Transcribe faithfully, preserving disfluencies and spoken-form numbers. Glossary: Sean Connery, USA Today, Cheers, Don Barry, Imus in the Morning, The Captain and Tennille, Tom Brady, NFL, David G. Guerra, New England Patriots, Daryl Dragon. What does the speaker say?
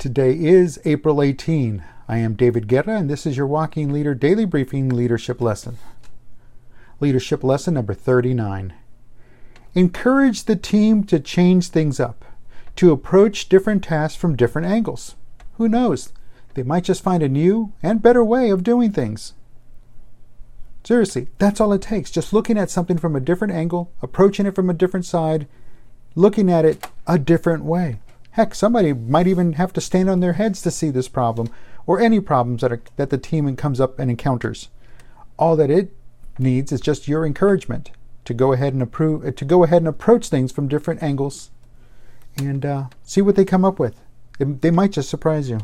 Today is April eighteenth. I am David Guerra, and this is your Walking Leader Daily Briefing Leadership Lesson. Leadership Lesson number thirty-nine. Encourage the team to change things up, to approach different tasks from different angles. Who knows? They might just find a new and better way of doing things. Seriously, that's all it takes. Just looking at something from a different angle, approaching it from a different side, looking at it a different way. Heck, somebody might even have to stand on their heads to see this problem or any problems that, are, that the team comes up and encounters. All that it needs is just your encouragement to go ahead and, approve, to go ahead and approach things from different angles and uh, see what they come up with. They, they might just surprise you.